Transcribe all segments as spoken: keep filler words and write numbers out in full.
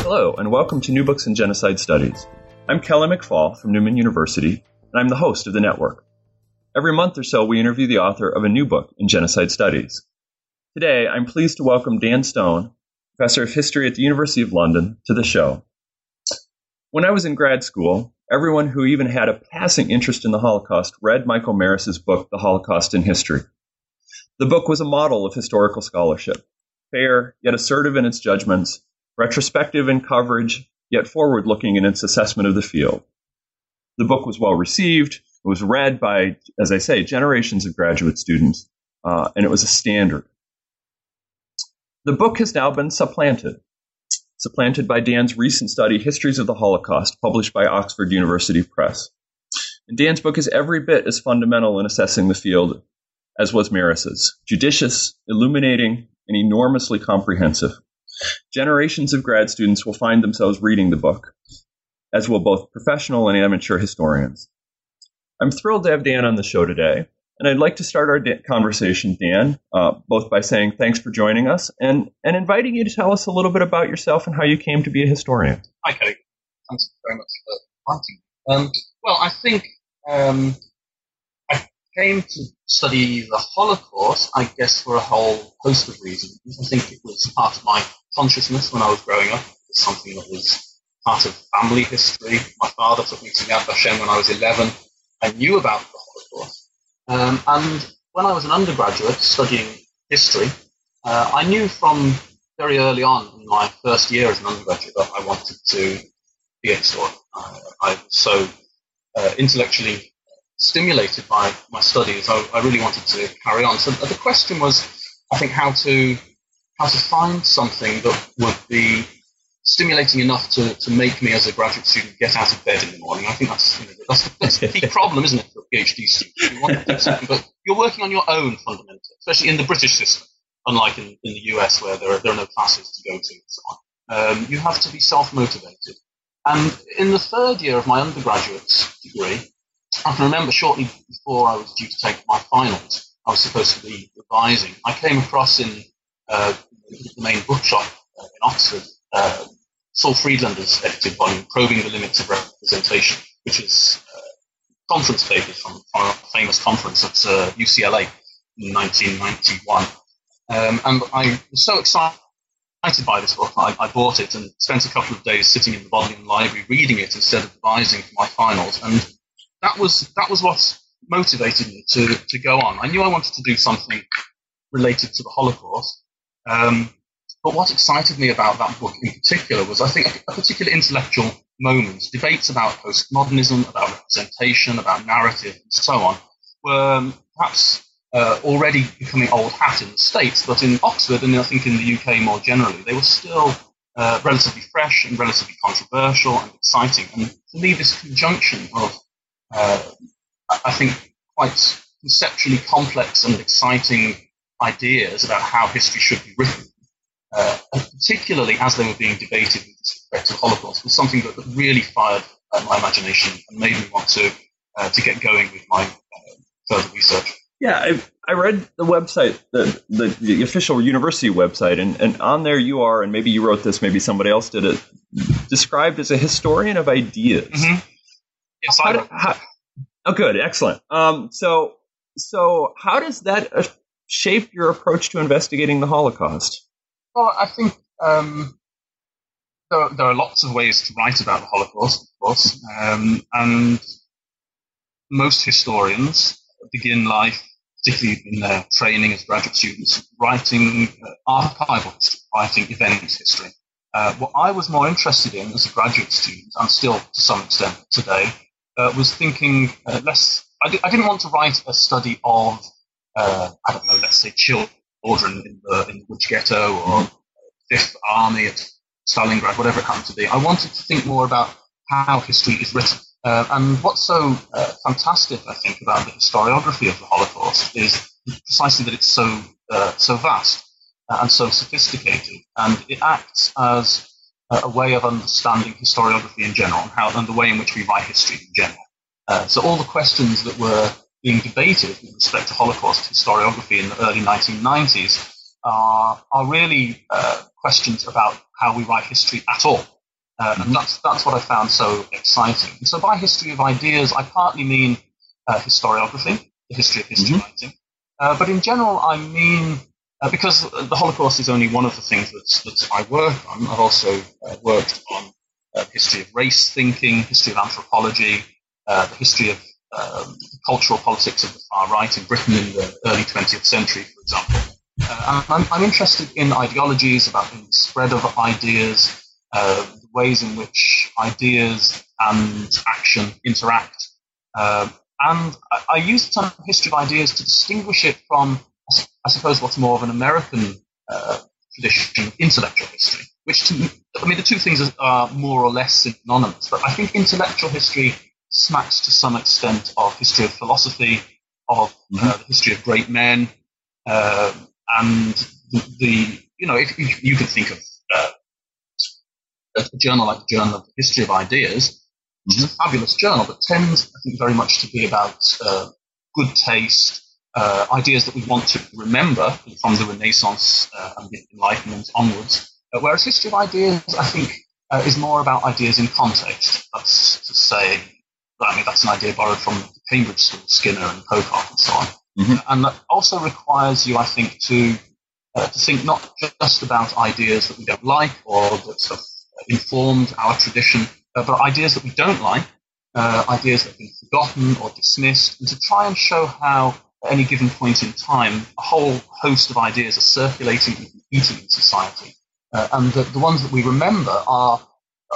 Hello, and welcome to New Books in Genocide Studies. I'm Kelly McFall from Newman University, and I'm the host of the network. Every month or so, we interview the author of a new book in genocide studies. Today, I'm pleased to welcome Dan Stone, professor of history at the University of London, to the show. When I was in grad school, everyone who even had a passing interest in the Holocaust read Michael Marrus's book, The Holocaust in History. The book was a model of historical scholarship, fair yet assertive in its judgments, retrospective in coverage, yet forward-looking in its assessment of the field. The book was well-received, it was read by, as I say, generations of graduate students, uh, and it was a standard. The book has now been supplanted, supplanted by Dan's recent study, Histories of the Holocaust, published by Oxford University Press. And Dan's book is every bit as fundamental in assessing the field as was Marrus's, judicious, illuminating, and enormously comprehensive. Generations of grad students will find themselves reading the book, as will both professional and amateur historians. I'm thrilled to have Dan on the show today, and I'd like to start our da- conversation, Dan, uh, both by saying thanks for joining us and, and inviting you to tell us a little bit about yourself and how you came to be a historian. Hi, Kelly. Thanks very much for inviting me. Um, well, I think um, I came to study the Holocaust, I guess, for a whole host of reasons. I think it was part of my consciousness when I was growing up. It was something that was part of family history. My father took me to Yad Vashem when I was eleven. I knew about the Holocaust. Um, and when I was an undergraduate studying history, uh, I knew from very early on in my first year as an undergraduate that I wanted to be a historian. I, I was so uh, intellectually stimulated by my studies. I, I really wanted to carry on. So the question was, I think, how to how to find something that would be stimulating enough to, to make me, as a graduate student, get out of bed in the morning. I think that's, you know, that's, that's the key problem, isn't it, for a PhD student? You want to do something, but you're working on your own fundamentally, especially in the British system, unlike in, in the U S where there are, there are no classes to go to and so on. Um, you have to be self-motivated. And in the third year of my undergraduate degree, I can remember shortly before I was due to take my finals, I was supposed to be revising. I came across in uh, the main bookshop uh, in Oxford, uh, Saul Friedlander's edited volume, Probing the Limits of Representation, which is uh, conference papers from, from a famous conference at uh, U C L A in nineteen ninety-one. Um, and I was so excited by this book, I, I bought it and spent a couple of days sitting in the Bodleian Library reading it instead of revising for my finals. And That was that was what motivated me to, to go on. I knew I wanted to do something related to the Holocaust, um, but what excited me about that book in particular was, I think, a, a particular intellectual moment. Debates about postmodernism, about representation, about narrative, and so on, were perhaps uh, already becoming old hat in the States, but in Oxford, and I think in the U K more generally, they were still uh, relatively fresh and relatively controversial and exciting. And to me, this conjunction of Uh, I think quite conceptually complex and exciting ideas about how history should be written, uh, and particularly as they were being debated with respect to the Holocaust, was something that, that really fired uh, my imagination and made me want to uh, to get going with my uh, further research. Yeah, I, I read the website, the, the the official university website, and, and on there you are, and maybe you wrote this, maybe somebody else did it, described as a historian of ideas. Mm-hmm. Yes, how do, how, oh, good, excellent. Um, so, so how does that uh, shape your approach to investigating the Holocaust? Well, I think um, there, there are lots of ways to write about the Holocaust, of course, um, and most historians begin life, particularly in their training as graduate students, writing uh, archival history, writing event history. Uh, what I was more interested in as a graduate student, and still to some extent today, Uh, was thinking uh, less. I, di- I didn't want to write a study of, uh, I don't know, let's say children in the in the Ghetto or Fifth Army at Stalingrad, whatever it happened to be. I wanted to think more about how history is written. Uh, and what's so uh, fantastic, I think, about the historiography of the Holocaust is precisely that it's so uh, so vast and so sophisticated, and it acts as a way of understanding historiography in general and, how, and the way in which we write history in general. Uh, so all the questions that were being debated with respect to Holocaust historiography in the early nineteen nineties are, are really uh, questions about how we write history at all. Uh, and that's, that's what I found so exciting. And so by history of ideas, I partly mean uh, historiography, the history of history mm-hmm. writing. Uh, but in general, I mean, uh, because the Holocaust is only one of the things that's, that's I work on. I've also uh, worked on uh, history of race thinking, history of anthropology, uh, the history of um, the cultural politics of the far right in Britain in the early twentieth century, for example. Uh, and I'm, I'm interested in ideologies, about the spread of ideas, uh, the ways in which ideas and action interact. Uh, and I, I use the term history of ideas to distinguish it from, I suppose, what's more of an American uh, tradition of intellectual history, which to me, I mean, the two things are more or less synonymous, but I think intellectual history smacks to some extent of history of philosophy, of mm-hmm. uh, the history of great men, uh, and the, the, you know, if, if you can think of uh, a journal like the Journal of the History of Ideas, which mm-hmm. is a fabulous journal, but tends, I think, very much to be about uh, good taste, uh, ideas that we want to remember from the Renaissance uh, and the Enlightenment onwards. Uh, whereas History of Ideas, I think, uh, is more about ideas in context. That's to say, I mean, that's an idea borrowed from the Cambridge School, Skinner and Popart and so on. Mm-hmm. And that also requires you, I think, to uh, to think not just about ideas that we don't like or that have informed our tradition, uh, but ideas that we don't like, uh, ideas that have been forgotten or dismissed, and to try and show how at any given point in time a whole host of ideas are circulating and competing in society, uh, and that the ones that we remember are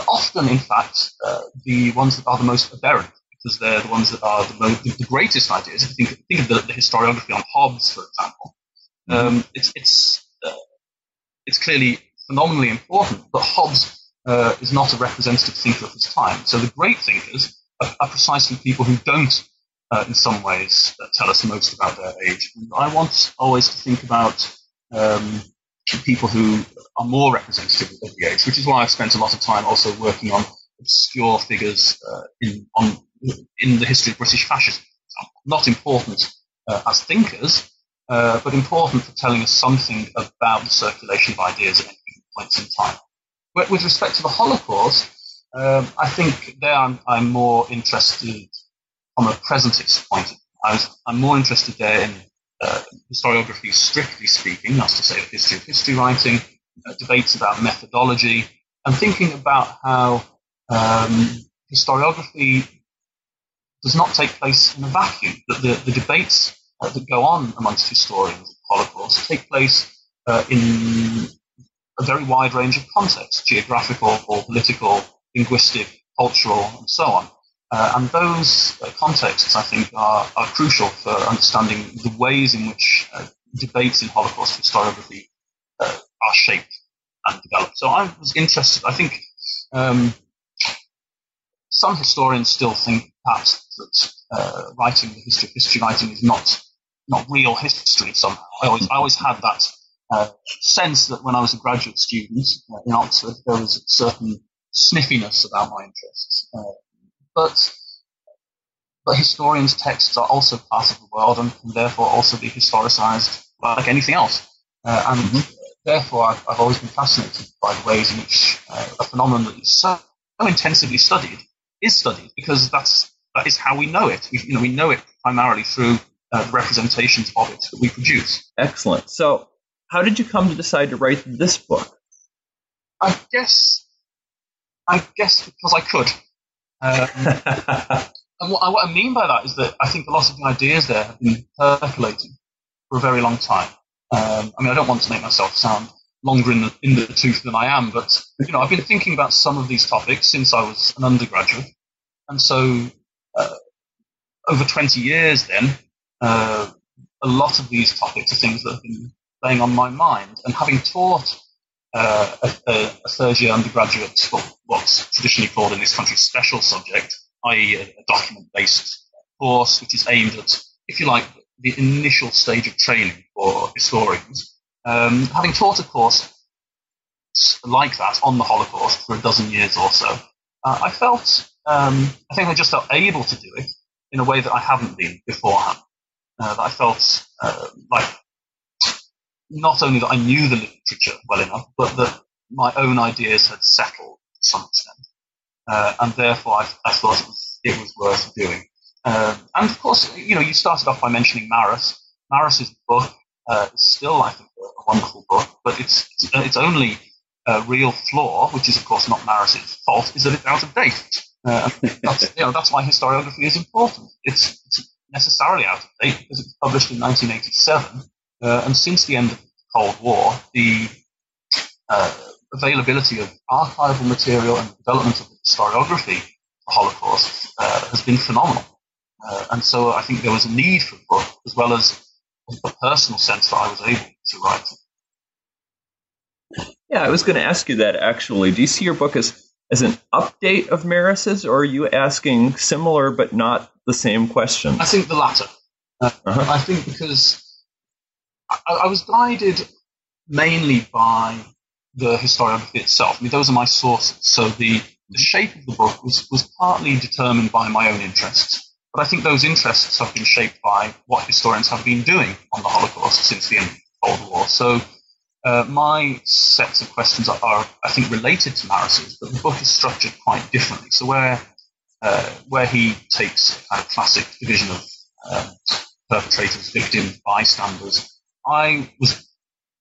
often, in fact, uh, the ones that are the most aberrant, because they're the ones that are the, most, the greatest ideas. If you think, think of the, the historiography on Hobbes, for example, um, it's it's uh, it's clearly phenomenally important, but Hobbes uh, is not a representative thinker of his time. So the great thinkers are, are precisely people who don't, uh, in some ways, uh, tell us most about their age. And I want always to think about um, people who are more representative of the age, which is why I've spent a lot of time also working on obscure figures uh, in on in the history of British fascism, not important uh, as thinkers, uh, but important for telling us something about the circulation of ideas at any points in time. But with respect to the Holocaust, um, I think there I'm, I'm more interested from a presentist point of view. I was, I'm more interested there in uh, historiography, strictly speaking, that's to say the history of history writing, uh, debates about methodology, and thinking about how um, historiography does not take place in a vacuum, that the, the debates uh, that go on amongst historians of the Holocaust take place uh, in a very wide range of contexts, geographical or political, linguistic, cultural, and so on. Uh, and those uh, contexts, I think, are, are crucial for understanding the ways in which uh, debates in Holocaust historiography uh, are shaped and developed. So I was interested, I think um, some historians still think perhaps that uh, writing the history of history writing is not not real history somehow. I always, I always had that uh, sense that when I was a graduate student uh, in Oxford, there was a certain sniffiness about my interests. Uh, but but historians' texts are also part of the world and can therefore also be historicised like anything else. Uh, and mm-hmm. therefore, I've, I've always been fascinated by the ways in which uh, a phenomenon that is so intensively studied is studied, because that's that is how we know it. We, you know, we know it primarily through uh, the representations of it that we produce. Excellent. So how did you come to decide to write this book? I guess, I guess because I could. Um, and what I, what I mean by that is that I think a lot of the ideas there have been percolating for a very long time. Um, I mean, I don't want to make myself sound longer in the, in the tooth than I am, but you know, I've been thinking about some of these topics since I was an undergraduate, and so uh, over twenty years then, uh, a lot of these topics are things that have been playing on my mind, and having taught uh, a, a third-year undergraduate, what, what's traditionally called in this country special subject, that is a, a document-based course, which is aimed at, if you like, the initial stage of training for historians. Um, having taught a course like that on the Holocaust for a dozen years or so, uh, I felt, um, I think I just felt able to do it in a way that I haven't been beforehand. Uh, that I felt uh, like not only that I knew the literature well enough, but that my own ideas had settled to some extent. Uh, and therefore, I, I thought it was, it was worth doing. Uh, and of course, you know, you started off by mentioning Marrus. Marrus's book uh, is still, I think, a wonderful book, but its its only uh, real flaw, which is of course not Marrus's fault, is that it's out of date. Uh, that's, you know, that's why historiography is important. It's, it's necessarily out of date because it was published in nineteen eighty-seven, uh, and since the end of the Cold War, the uh, availability of archival material and the development of the historiography of the Holocaust uh, has been phenomenal. Uh, and so I think there was a need for the book, as well as the personal sense that I was able to write it. Yeah, I was going to ask you that, actually. Do you see your book as, as an update of Marrus's, or are you asking similar but not the same question? I think the latter. Uh, uh-huh. I think because I, I was guided mainly by the historiography itself. I mean, those are my sources. So the, the shape of the book was, was partly determined by my own interests. But I think those interests have been shaped by what historians have been doing on the Holocaust since the end of the Cold War. So uh, my sets of questions are, are, I think, related to Marrus's, but the book is structured quite differently. So where uh, where he takes a classic division of uh, perpetrators, victims, bystanders, I was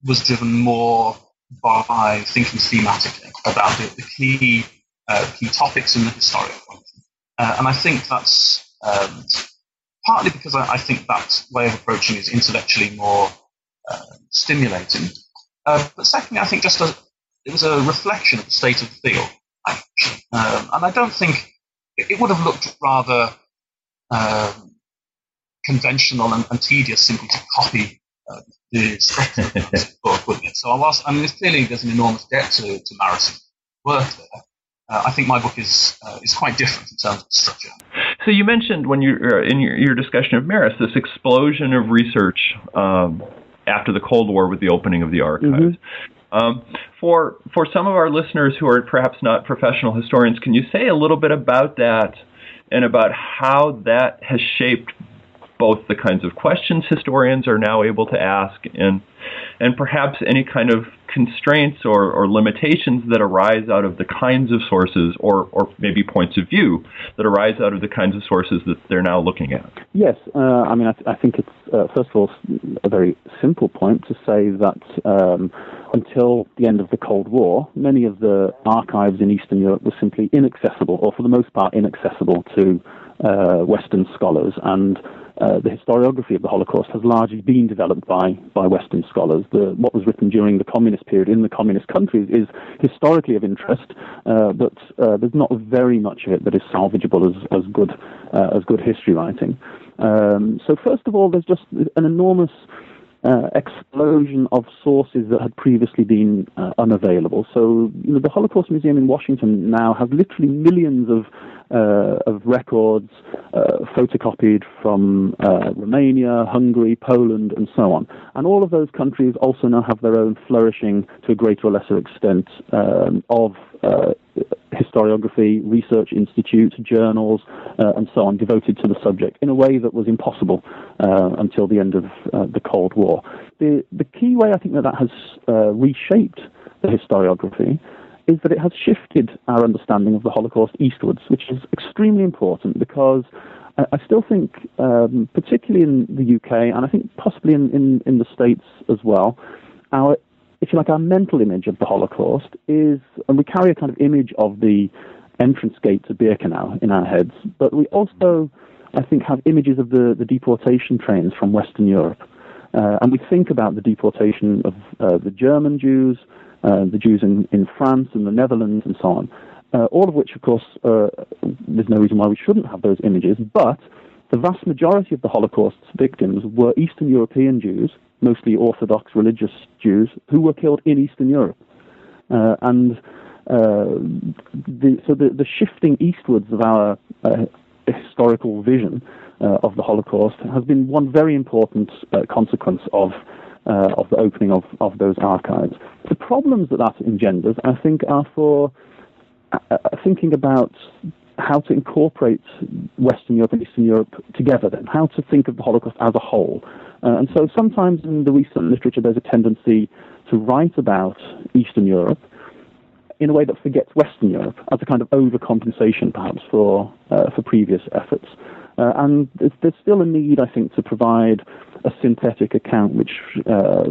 was driven more by thinking thematically about the, the key uh, key topics in the historiography. Uh, and I think that's Um, partly because I, I think that way of approaching is intellectually more uh, stimulating. Uh, but secondly, I think just a, it was a reflection of the state of the field. Actually. Um, and I don't think it, it would have looked rather um, conventional and, and tedious simply to copy uh, the structure of the book, wouldn't it? So I, was, I mean, clearly there's an enormous debt to, to Marrus's work there. Uh, I think my book is uh, is quite different in terms of structure. So you mentioned when you uh, in your, your discussion of Marrus this explosion of research um, after the Cold War with the opening of the archives. Mm-hmm. Um, for for some of our listeners who are perhaps not professional historians, can you say a little bit about that and about how that has shaped both the kinds of questions historians are now able to ask and and perhaps any kind of constraints or, or limitations that arise out of the kinds of sources or, or maybe points of view that arise out of the kinds of sources that they're now looking at? Yes. Uh, I mean, I, th- I think it's, uh, first of all, a very simple point to say that um, until the end of the Cold War, many of the archives in Eastern Europe were simply inaccessible, or for the most part inaccessible to uh, Western scholars. And Uh, the historiography of the Holocaust has largely been developed by, by Western scholars. The, what was written during the communist period in the communist countries is historically of interest, uh, but uh, there's not very much of it that is salvageable as, as good uh, as good history writing. Um, so first of all, there's just an enormous Uh, explosion of sources that had previously been uh, unavailable. So, you know, the Holocaust Museum in Washington now has literally millions of uh, of records uh, photocopied from uh, Romania, Hungary, Poland, and so on. And all of those countries also now have their own flourishing, to a greater or lesser extent, um, of uh, historiography, research institutes, journals, uh, and so on, devoted to the subject in a way that was impossible uh, until the end of uh, the Cold War. The, the key way I think that that has uh, reshaped the historiography is that it has shifted our understanding of the Holocaust eastwards, which is extremely important because I, I still think, um, particularly in the U K, and I think possibly in, in, in the States as well, our if you like, our mental image of the Holocaust is, and we carry a kind of image of the entrance gate to Birkenau in our heads, but we also, I think, have images of the, the deportation trains from Western Europe. Uh, and we think about the deportation of uh, the German Jews, uh, the Jews in, in France and the Netherlands and so on, uh, all of which, of course, uh, there's no reason why we shouldn't have those images, but the vast majority of the Holocaust's victims were Eastern European Jews, mostly Orthodox religious Jews, who were killed in Eastern Europe. Uh, and uh, the, so the, the shifting eastwards of our uh, historical vision uh, of the Holocaust has been one very important uh, consequence of uh, of the opening of, of those archives. The problems that that engenders, I think, are for uh, thinking about how to incorporate Western Europe and Eastern Europe together then, how to think of the Holocaust as a whole. Uh, and so sometimes in the recent literature there's a tendency to write about Eastern Europe in a way that forgets Western Europe, as a kind of overcompensation perhaps for, uh, for previous efforts. Uh, and there's still a need, I think, to provide a synthetic account which uh,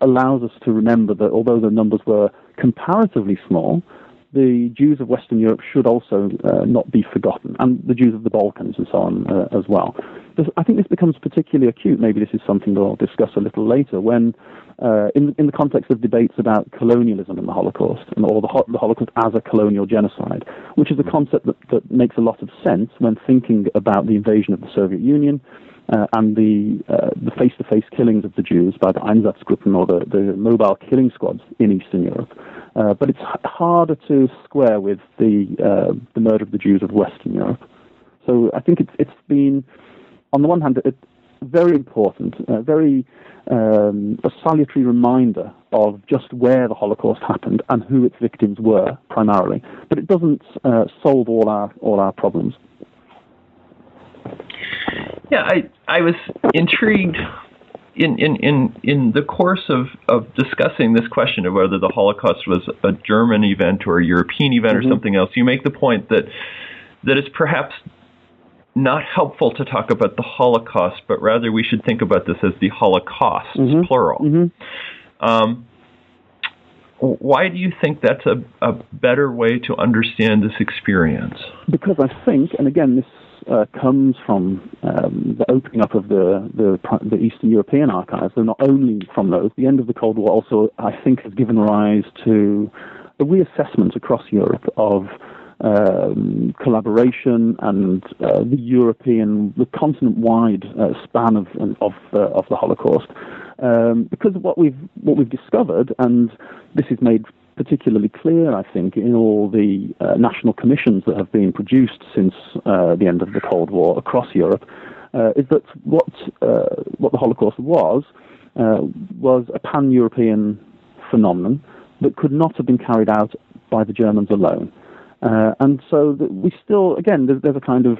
allows us to remember that although the numbers were comparatively small, the Jews of Western Europe should also uh, not be forgotten, and the Jews of the Balkans and so on uh, as well. This, I think this becomes particularly acute, maybe this is something that I'll discuss a little later, when uh, in, in the context of debates about colonialism and the Holocaust, and or the, ho- the Holocaust as a colonial genocide, which is a concept that, that makes a lot of sense when thinking about the invasion of the Soviet Union uh, and the, uh, the face-to-face killings of the Jews by the Einsatzgruppen, or the, the mobile killing squads in Eastern Europe. Uh, but it's h- harder to square with the uh, the murder of the Jews of Western Europe. So I think it's it's been, on the one hand, it's very important, uh, very um, a salutary reminder of just where the Holocaust happened and who its victims were primarily. But it doesn't uh, solve all our all our problems. Yeah, I I was intrigued. In, in, in, in the course of, of discussing this question of whether the Holocaust was a German event or a European event mm-hmm. or something else, you make the point that that it's perhaps not helpful to talk about the Holocaust, but rather we should think about this as the Holocausts, mm-hmm. plural. Mm-hmm. Um, why do you think that's a, a better way to understand this experience? Because I think, and again, this Uh, comes from um, the opening up of the, the the Eastern European archives, though not only from those. The end of the Cold War also, I think, has given rise to a reassessment across Europe of um, collaboration and uh, the European, the continent-wide uh, span of of, uh, of the Holocaust. Um, because of what we've what we've discovered, and this is made particularly clear, I think, in all the uh, national commissions that have been produced since uh, the end of the Cold War across Europe, uh, is that what uh, what the Holocaust was, uh, was a pan-European phenomenon that could not have been carried out by the Germans alone. Uh, and so that we still, again, there's, there's a kind of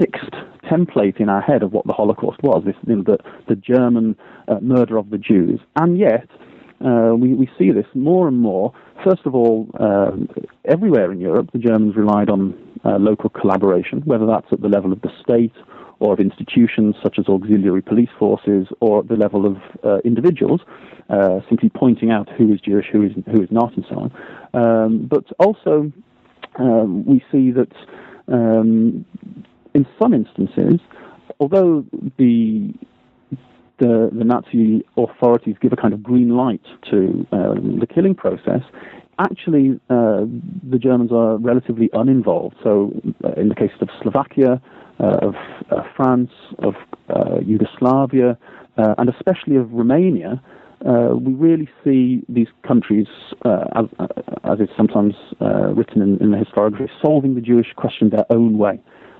fixed template in our head of what the Holocaust was, this, you know, the, the German uh, murder of the Jews. And yet, Uh, we, we see this more and more. First of all, uh, everywhere in Europe, the Germans relied on uh, local collaboration, whether that's at the level of the state or of institutions such as auxiliary police forces, or at the level of uh, individuals, uh, simply pointing out who is Jewish, who is who is not, and so on. Um, but also, um, we see that um, in some instances, although the The, the Nazi authorities give a kind of green light to um, the killing process, actually uh, the Germans are relatively uninvolved. So uh, in the case of Slovakia, uh, of uh, France, of uh, Yugoslavia, uh, and especially of Romania, uh, we really see these countries, uh, as, as is sometimes uh, written in, in the historiography, solving the Jewish question their own way.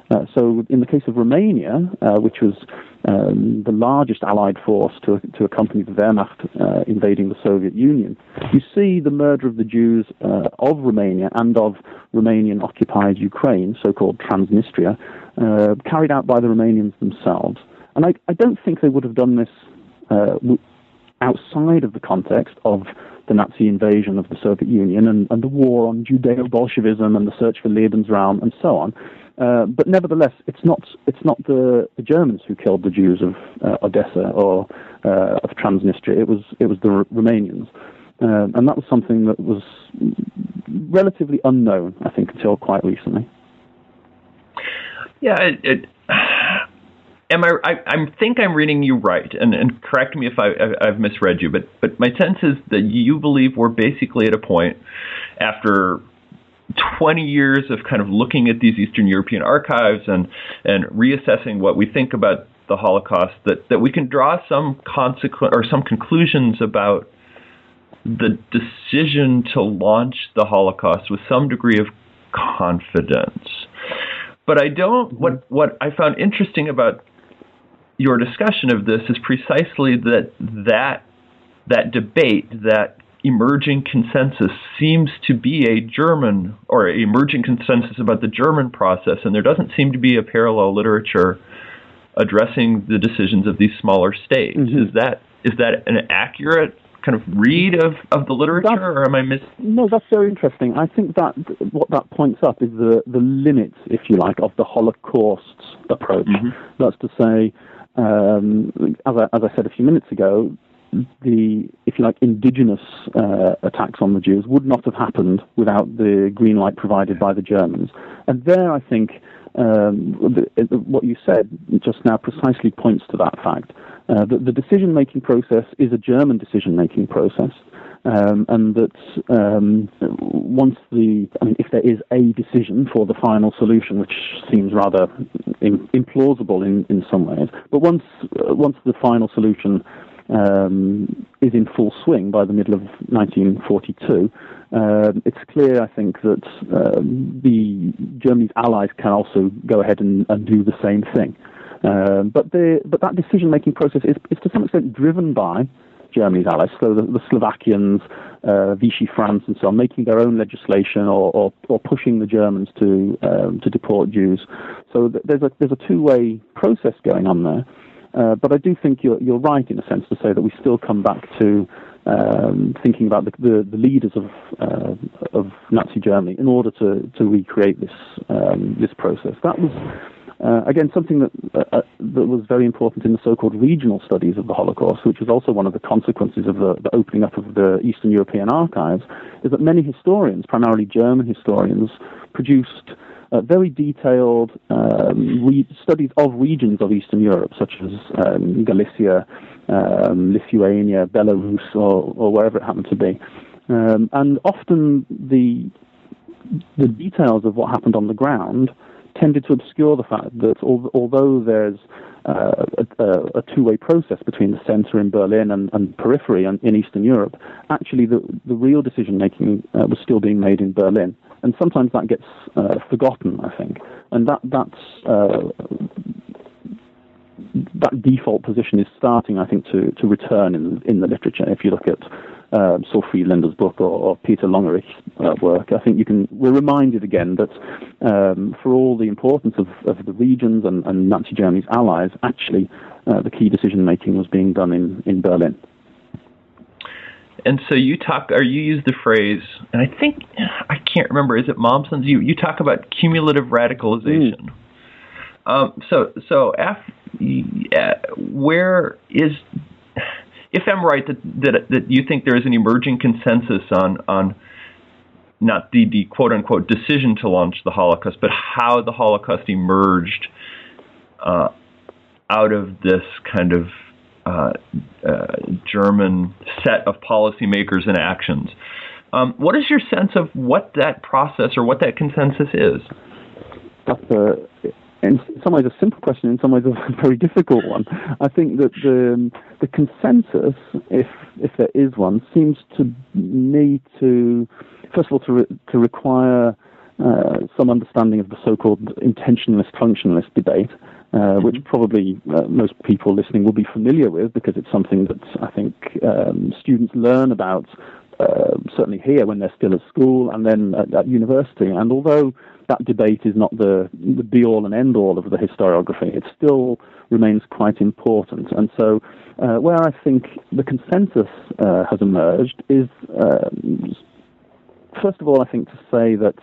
Uh, so in the case of Romania, uh, which was um, the largest allied force to to accompany the Wehrmacht uh, invading the Soviet Union, you see the murder of the Jews uh, of Romania and of Romanian-occupied Ukraine, so-called Transnistria, uh, carried out by the Romanians themselves. And I, I don't think they would have done this uh, outside of the context of the Nazi invasion of the Soviet Union and, and the war on Judeo-Bolshevism and the search for Lebensraum and so on. Uh, but nevertheless, it's not it's not the, the Germans who killed the Jews of uh, Odessa or uh, of Transnistria. It was it was the R- Romanians, uh, and that was something that was relatively unknown, I think, until quite recently. Yeah, it, it, am I, I? I think I'm reading you right, and, and correct me if I, I, I've misread you. But but my sense is that you believe we're basically at a point after twenty years of kind of looking at these Eastern European archives and, and reassessing what we think about the Holocaust, that, that we can draw some consequence or some conclusions about the decision to launch the Holocaust with some degree of confidence. But I don't, what, what I found interesting about your discussion of this is precisely that that, that debate, that emerging consensus seems to be a German, or emerging consensus about the German process, and there doesn't seem to be a parallel literature addressing the decisions of these smaller states. Mm-hmm. Is that is that an accurate kind of read of, of the literature, that's, or am I mis? No, that's very interesting. I think that what that points up is the, the limits, if you like, of the Holocaust approach. Mm-hmm. That's to say, um, as, I, as I said a few minutes ago, the, if you like, indigenous uh, attacks on the Jews would not have happened without the green light provided by the Germans. And there, I think, um, the, what you said just now precisely points to that fact. Uh, that the decision-making process is a German decision-making process, um, and that um, once the, I mean, if there is a decision for the final solution, which seems rather in, implausible in, in some ways, but once uh, once the final solution um, is in full swing by the middle of nineteen forty-two, uh, it's clear, I think, that uh, the Germany's allies can also go ahead and, and do the same thing. Uh, but the but that decision-making process is, is to some extent driven by Germany's allies, so the, the Slovakians, uh, Vichy France, and so on, making their own legislation or or, or pushing the Germans to um, to deport Jews. So th- there's a there's a two-way process going on there. Uh, but I do think you're you're right in a sense to say that we still come back to um, thinking about the, the, the leaders of uh, of Nazi Germany in order to to recreate this um, this process. That was. Uh, again, something that uh, that was very important in the so-called regional studies of the Holocaust, which was also one of the consequences of the, the opening up of the Eastern European archives, is that many historians, primarily German historians, produced uh, very detailed um, re- studies of regions of Eastern Europe, such as um, Galicia, um, Lithuania, Belarus, or, or wherever it happened to be. Um, and often the the details of what happened on the ground tended to obscure the fact that although there's uh, a, a two-way process between the centre in Berlin and, and periphery in, in Eastern Europe, actually the, the real decision-making uh, was still being made in Berlin. And sometimes that gets uh, forgotten, I think. And that that's, uh, that default position is starting, I think, to, to return in, in the literature. If you look at Uh, Saul Friedlander's book or, or Peter Longerich's uh, work, I think you can. We're reminded again that um, for all the importance of, of the regions and, and Nazi Germany's allies, actually uh, the key decision making was being done in, in Berlin. And so you talk, or you use the phrase, and I think I can't remember. Is it Mommsen's? You you talk about cumulative radicalization. Mm. Um, so so af, uh, where is? If I'm right, that, that that you think there is an emerging consensus on on not the, the quote-unquote decision to launch the Holocaust, but how the Holocaust emerged uh, out of this kind of uh, uh, German set of policymakers and actions. Um, what is your sense of what that process or what that consensus is? That's a... In some ways, a simple question. In some ways, a very difficult one. I think that the the consensus, if if there is one, seems to need to, first of all, to re, to require uh, some understanding of the so-called intentionalist functionalist debate, uh, which probably uh, most people listening will be familiar with because it's something that I think um, students learn about uh, certainly here when they're still at school and then at, at university. And although that debate is not the, the be-all and end-all of the historiography, it still remains quite important. And so uh, where I think the consensus uh, has emerged is, um, first of all, I think to say that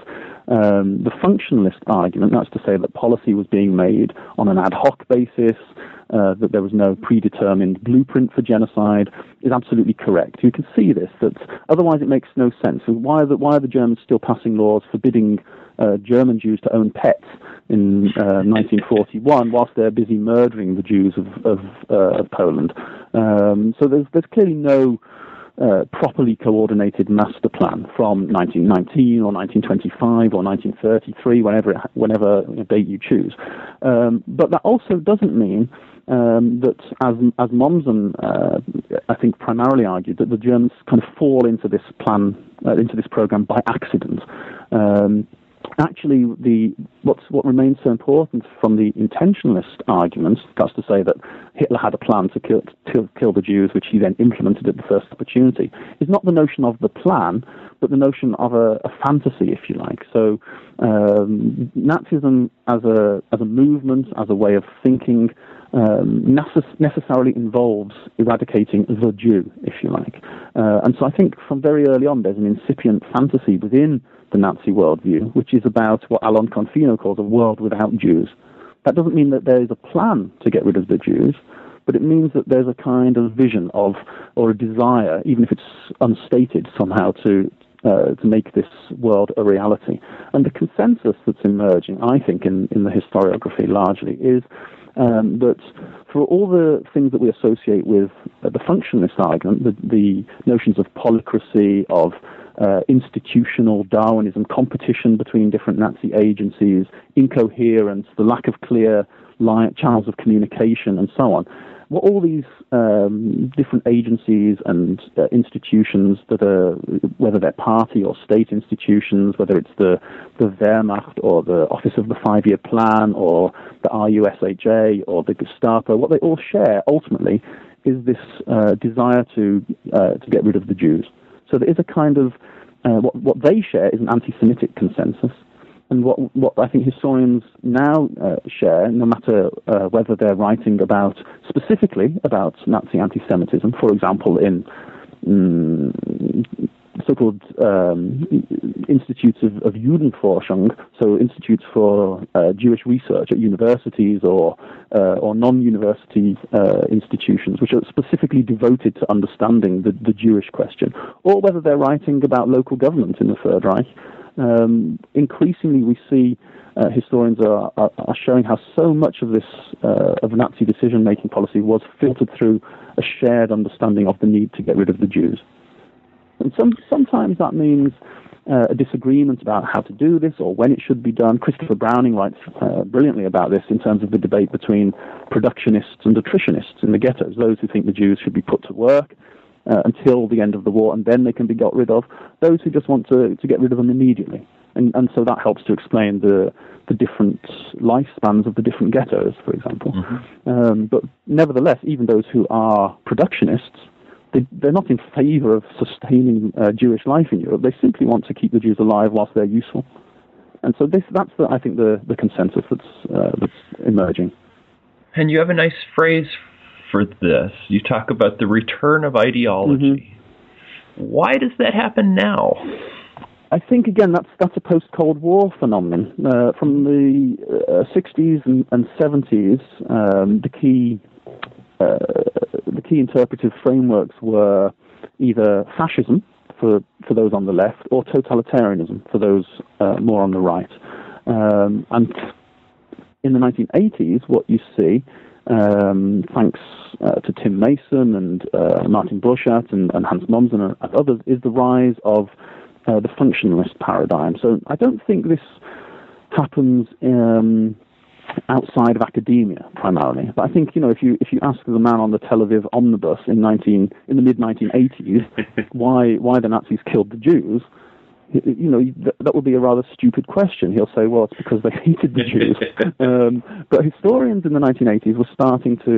um, the functionalist argument, that's to say that policy was being made on an ad hoc basis, uh, that there was no predetermined blueprint for genocide, is absolutely correct. You can see this, that otherwise it makes no sense. Why are the, why are the Germans still passing laws forbidding Uh, German Jews to own pets in uh, nineteen forty-one, whilst they're busy murdering the Jews of of, uh, of Poland? Um, so there's there's clearly no uh, properly coordinated master plan from nineteen nineteen or nineteen twenty-five or nineteen thirty-three, whenever whenever date you choose. Um, but that also doesn't mean um, that, as as Mommsen, uh, I think, primarily argued, that the Germans kind of fall into this plan, uh, into this program by accident. Um, Actually, the what's, what remains so important from the intentionalist arguments, that's to say that Hitler had a plan to kill, to kill the Jews, which he then implemented at the first opportunity, is not the notion of the plan, but the notion of a, a fantasy, if you like. So um, Nazism as a, as a movement, as a way of thinking, um, necess- necessarily involves eradicating the Jew, if you like. Uh, and so I think from very early on, there's an incipient fantasy within the Nazi worldview, which is about what Alon Confino calls a world without Jews. That doesn't mean that there is a plan to get rid of the Jews, but it means that there's a kind of vision of, or a desire, even if it's unstated somehow, to uh, to make this world a reality. And the consensus that's emerging, I think, in, in the historiography largely, is um, that for all the things that we associate with uh, the functionalist argument, the, the notions of polycracy, of Uh, institutional Darwinism, competition between different Nazi agencies, incoherence, the lack of clear line, channels of communication, and so on. What all these um, different agencies and uh, institutions that are, whether they're party or state institutions, whether it's the, the Wehrmacht or the Office of the Five-Year Plan or the R U S H A or the Gestapo, what they all share ultimately is this uh, desire to uh, to get rid of the Jews. So there is a kind of, uh, what, what they share is an anti-Semitic consensus. And what, what I think historians now uh, share, no matter uh, whether they're writing about, specifically about Nazi anti-Semitism, for example, in um, so-called um, institutes of, of Judenforschung, so institutes for uh, Jewish research at universities or, uh, or non-university uh, institutions, which are specifically devoted to understanding the, the Jewish question, or whether they're writing about local government in the Third Reich. Um, increasingly we see uh, historians are, are, are showing how so much of this, uh, of Nazi decision-making policy was filtered through a shared understanding of the need to get rid of the Jews. And some, sometimes that means uh, a disagreement about how to do this or when it should be done. Christopher Browning writes uh, brilliantly about this in terms of the debate between productionists and nutritionists in the ghettos, those who think the Jews should be put to work uh, until the end of the war and then they can be got rid of, those who just want to, to get rid of them immediately. And, and so that helps to explain the, the different lifespans of the different ghettos, for example. Mm-hmm. Um, but nevertheless, even those who are productionists, They, they're not in favour of sustaining uh, Jewish life in Europe. They simply want to keep the Jews alive whilst they're useful. And so this, that's, the, I think, the, the consensus that's, uh, that's emerging. And you have a nice phrase for this. You talk about the return of ideology. Mm-hmm. Why does that happen now? I think, again, that's, that's a post-Cold War phenomenon. Uh, from the uh, sixties and, and seventies, um, the key... Uh, the key interpretive frameworks were either fascism for, for those on the left or totalitarianism for those uh, more on the right. Um, and in the nineteen eighties, what you see, um, thanks uh, to Tim Mason and uh, Martin Borchardt and, and Hans Mommsen and, and others, is the rise of uh, the functionalist paradigm. So I don't think this happens Um, outside of academia primarily, but I think you know if you if you ask the man on the Tel Aviv omnibus in nineteen in the mid nineteen eighties why why the Nazis killed the Jews, you know th- that would be a rather stupid question. He'll say, well, it's because they hated the Jews. um, but historians in the nineteen eighties were starting to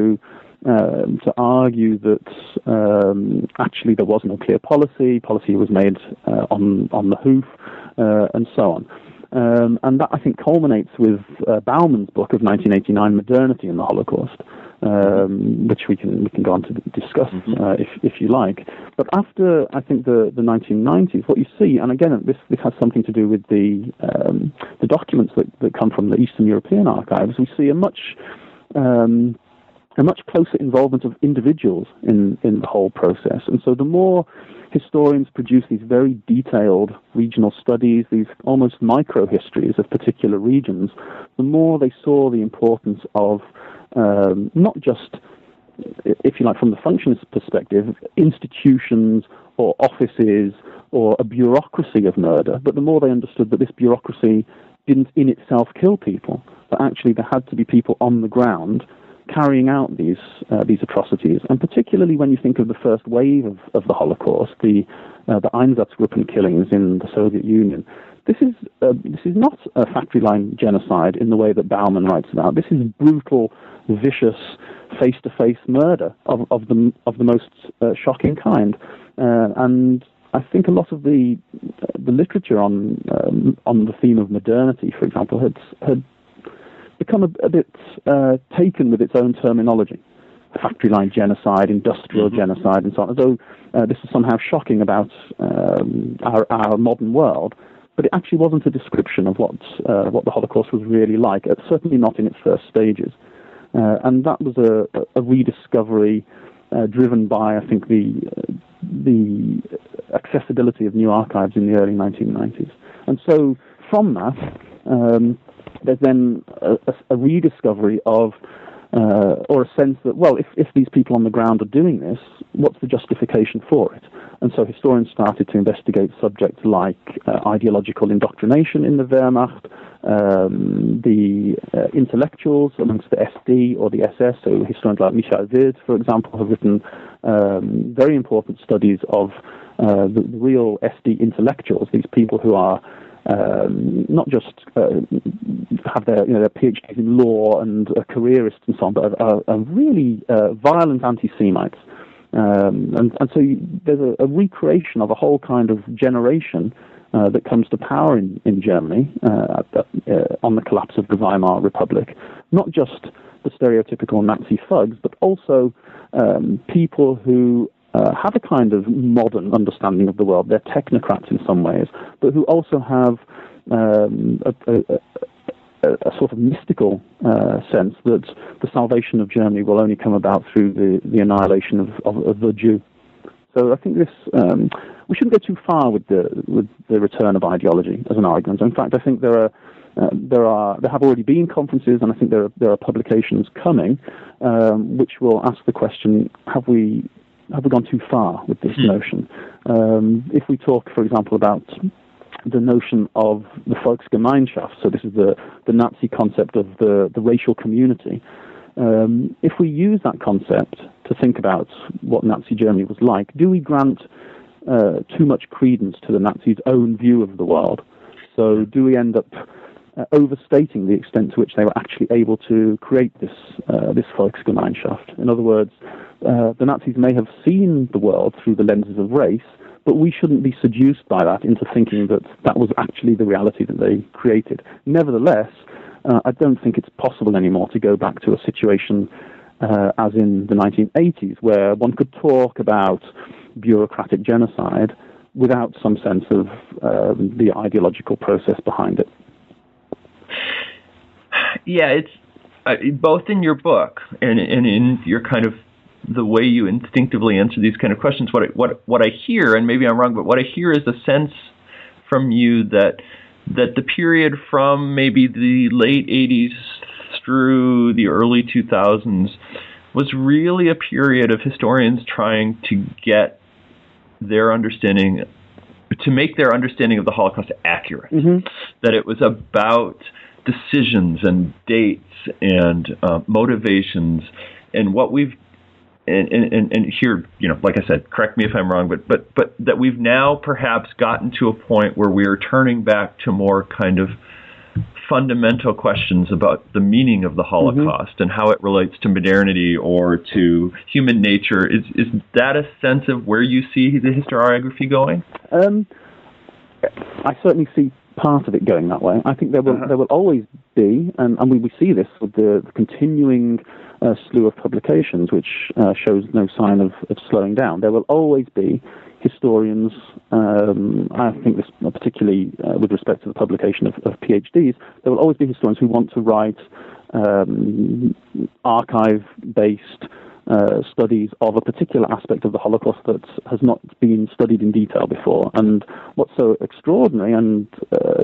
um, to argue that um, actually there was no clear policy. Policy was made uh, on on the hoof uh, and so on. Um, and that, I think, culminates with uh, Bauman's book of nineteen eighty-nine, Modernity and the Holocaust, um, which we can we can go on to discuss mm-hmm. uh, if if you like. But after, I think, the, the nineteen nineties, what you see, and again, this, this has something to do with the um, the documents that, that come from the Eastern European archives, we see a much um, a much closer involvement of individuals in, in the whole process. And so the more historians produce these very detailed regional studies, these almost micro-histories of particular regions, the more they saw the importance of um, not just, if you like, from the functionist perspective, institutions or offices or a bureaucracy of murder, but the more they understood that this bureaucracy didn't in itself kill people, but actually there had to be people on the ground carrying out these uh, these atrocities, and particularly when you think of the first wave of, of the Holocaust, the uh, the Einsatzgruppen killings in the Soviet Union. This is uh, this is not a factory line genocide in the way that Bauman writes about. This is brutal, vicious, face-to-face murder of of the of the most uh, shocking kind, uh, and I think a lot of the uh, the literature on um, on the theme of modernity, for example, had had become a, a bit uh, taken with its own terminology. Factory line genocide, industrial mm-hmm. genocide, and so on. Although uh, this is somehow shocking about um, our our modern world. But it actually wasn't a description of what uh, what the Holocaust was really like, certainly not in its first stages. Uh, and that was a, a rediscovery uh, driven by, I think, the uh, the accessibility of new archives in the early nineteen nineties. And so from that, um, there's then a, a rediscovery of, uh, or a sense that, well, if, if these people on the ground are doing this, what's the justification for it? And so historians started to investigate subjects like uh, ideological indoctrination in the Wehrmacht, um, the uh, intellectuals amongst the S D or the S S, so historians like Michael Wirth, for example, have written um, very important studies of uh, the real S D intellectuals, these people who are Um, not just uh, have their you know their PhDs in law and uh, careerists and so on, but are, are really uh, violent anti-Semites, um, and and so you, there's a, a recreation of a whole kind of generation uh, that comes to power in in Germany uh, at, uh, on the collapse of the Weimar Republic, not just the stereotypical Nazi thugs, but also um, people who Uh, have a kind of modern understanding of the world. They're technocrats in some ways, but who also have um, a, a, a, a sort of mystical uh, sense that the salvation of Germany will only come about through the, the annihilation of, of, of the Jew. So I think this um, we shouldn't go too far with the with the return of ideology as an argument. In fact, I think there are uh, there are there have already been conferences, and I think there are, there are publications coming um, which will ask the question: Have we Have we gone too far with this hmm. notion? Um, if we talk, for example, about the notion of the Volksgemeinschaft, so this is the, the Nazi concept of the, the racial community, um, if we use that concept to think about what Nazi Germany was like, do we grant uh, too much credence to the Nazis' own view of the world? So do we end up uh, overstating the extent to which they were actually able to create this, uh, this Volksgemeinschaft? In other words, Uh, the Nazis may have seen the world through the lenses of race, but we shouldn't be seduced by that into thinking that that was actually the reality that they created. Nevertheless, uh, I don't think it's possible anymore to go back to a situation uh, as in the nineteen eighties, where one could talk about bureaucratic genocide without some sense of uh, the ideological process behind it. Yeah, it's uh, both in your book and, and in your kind of the way you instinctively answer these kind of questions, what I, what what I hear, and maybe I'm wrong, but what I hear is a sense from you that that the period from maybe the late eighties through the early two thousands was really a period of historians trying to get their understanding, to make their understanding of the Holocaust accurate. Mm-hmm. That it was about decisions and dates and uh, motivations, and what we've And, and, and here, you know, like I said, correct me if I'm wrong, but, but but that we've now perhaps gotten to a point where we are turning back to more kind of fundamental questions about the meaning of the Holocaust mm-hmm. and how it relates to modernity or to human nature. Is is that a sense of where you see the historiography going? Um, I certainly see part of it going that way. I think there will uh-huh. there will always be, and, and we, we see this with the, the continuing a slew of publications which uh, shows no sign of, of slowing down. There will always be historians, um, I think this particularly uh, with respect to the publication of, of PhDs, there will always be historians who want to write um, archive-based uh, studies of a particular aspect of the Holocaust that has not been studied in detail before. And what's so extraordinary, and uh,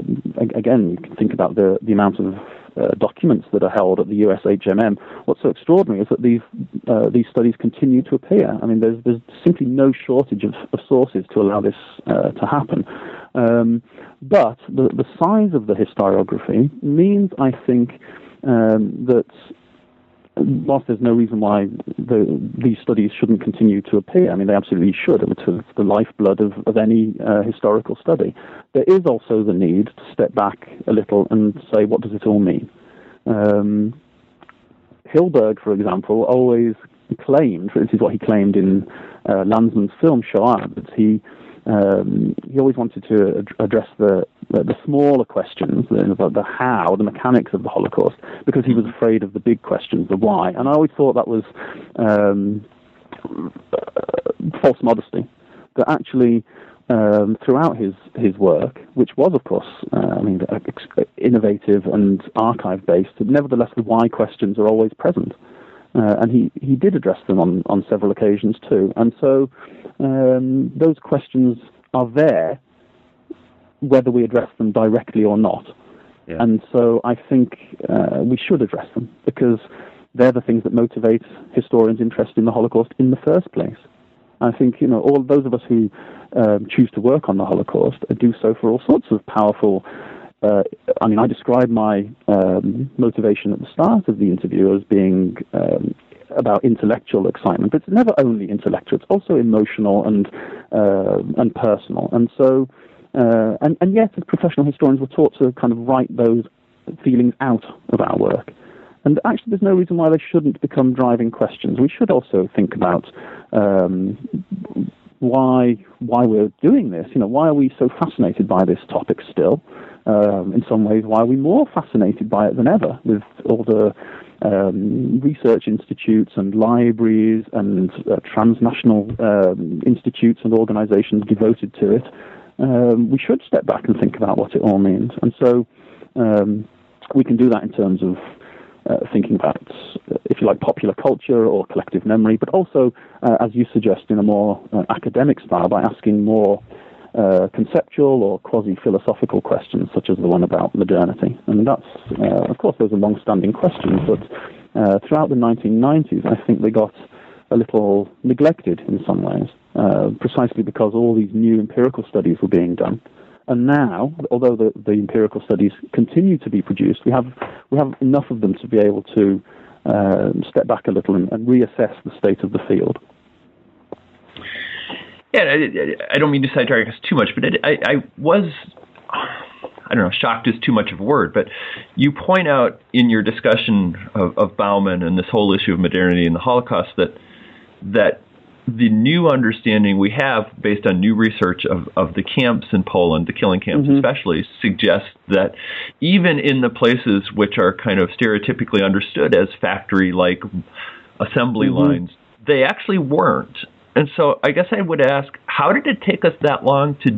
again, you can think about the, the amount of Uh, documents that are held at the U S H M M. What's so extraordinary is that these uh, these studies continue to appear. I mean, there's there's simply no shortage of, of sources to allow this uh, to happen. Um, but the, the size of the historiography means, I think, um, that whilst there's no reason why the, these studies shouldn't continue to appear, I mean, they absolutely should. It's the lifeblood of, of any uh, historical study. There is also the need to step back a little and say, what does it all mean? Um, Hilberg, for example, always claimed, this is what he claimed in uh, Landsmann's film, Shoah, that he, um, he always wanted to ad- address the The, the smaller questions, the, the how, the mechanics of the Holocaust, because he was afraid of the big questions, the why. And I always thought that was um, false modesty. That actually, um, throughout his, his work, which was, of course, uh, I mean, innovative and archive-based, nevertheless, the why questions are always present. Uh, and he, he did address them on, on several occasions, too. And so um, those questions are there, whether we address them directly or not. Yeah. And so I think uh, we should address them, because they're the things that motivate historians' interest in the Holocaust in the first place. I think, you know, all those of us who um, choose to work on the Holocaust do so for all sorts of powerful... Uh, I mean, I describe my um, motivation at the start of the interview as being... Um, about intellectual excitement, but it's never only intellectual, it's also emotional and, uh, and personal. And so... Uh, and, and yes, as professional historians, we're taught to kind of write those feelings out of our work. And actually, there's no reason why they shouldn't become driving questions. We should also think about um, why why we're doing this. You know, why are we so fascinated by this topic still? Um, in some ways, why are we more fascinated by it than ever, with all the um, research institutes and libraries and uh, transnational um, institutes and organizations devoted to it? Um, we should step back and think about what it all means. And so um, we can do that in terms of uh, thinking about, if you like, popular culture or collective memory, but also, uh, as you suggest, in a more uh, academic style, by asking more uh, conceptual or quasi-philosophical questions, such as the one about modernity. And that's, uh, of course, those are long-standing questions, but uh, throughout the nineteen nineties, I think they got a little neglected in some ways, uh, precisely because all these new empirical studies were being done. And now, although the, the empirical studies continue to be produced, we have we have enough of them to be able to uh, step back a little and, and reassess the state of the field. Yeah, I, I don't mean to sidetrack us too much, but it, I, I was, I don't know, shocked is too much of a word, but you point out in your discussion of, of Bauman and this whole issue of modernity and the Holocaust that that the new understanding we have based on new research of, of the camps in Poland, the killing camps mm-hmm. especially, suggests that even in the places which are kind of stereotypically understood as factory-like assembly mm-hmm. lines, they actually weren't. And so I guess I would ask, how did it take us that long to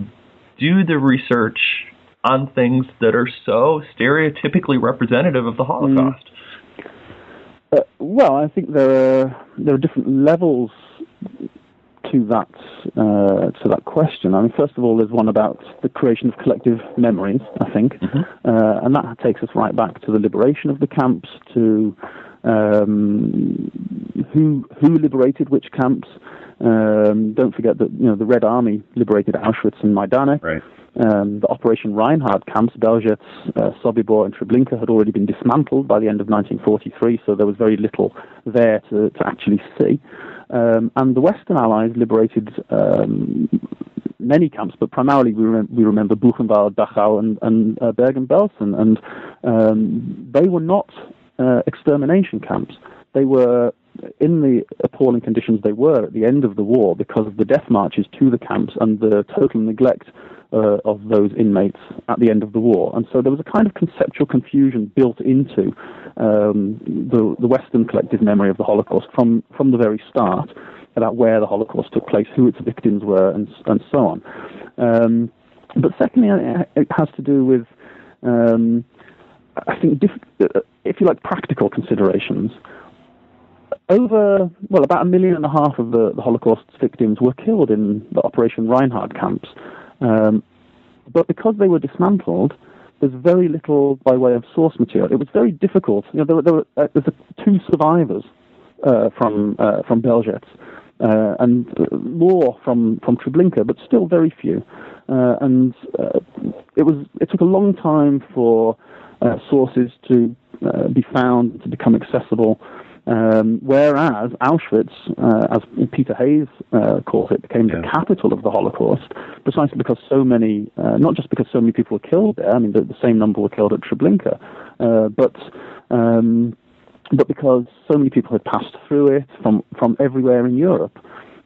do the research on things that are so stereotypically representative of the Holocaust? Mm. Uh, well, I think there are there are different levels to that uh, to that question. I mean, first of all, there's one about the creation of collective memories, I think, mm-hmm. uh, and that takes us right back to the liberation of the camps, to um, who who liberated which camps. Um, don't forget that you know the Red Army liberated Auschwitz and Majdanek. Right. Um, the Operation Reinhard camps, Belzec, uh, Sobibor and Treblinka, had already been dismantled by the end of nineteen forty-three, so there was very little there to, to actually see. Um, and the Western Allies liberated um, many camps, but primarily we, rem- we remember Buchenwald, Dachau and, and uh, Bergen-Belsen, and um, they were not uh, extermination camps. They were in the appalling conditions they were at the end of the war because of the death marches to the camps and the total neglect Uh, of those inmates at the end of the war. And so there was a kind of conceptual confusion built into um, the, the Western collective memory of the Holocaust from, from the very start about where the Holocaust took place, who its victims were, and, and so on. Um, but secondly, it has to do with, um, I think, diff- if you like, practical considerations. Over, well, about a million and a half of the, the Holocaust's victims were killed in the Operation Reinhard camps. Um, but because they were dismantled, there's very little by way of source material. It was very difficult. You know, there were, there were uh, there's a, two survivors uh, from uh, from Belzec, uh, and uh, more from, from Treblinka, but still very few. Uh, and uh, it was it took a long time for uh, sources to uh, be found, to become accessible. Um, whereas Auschwitz, uh, as Peter Hayes uh, calls it, became yeah. the capital of the Holocaust, precisely because so many, uh, not just because so many people were killed there, I mean, the, the same number were killed at Treblinka, uh, but um, but because so many people had passed through it from, from everywhere in Europe.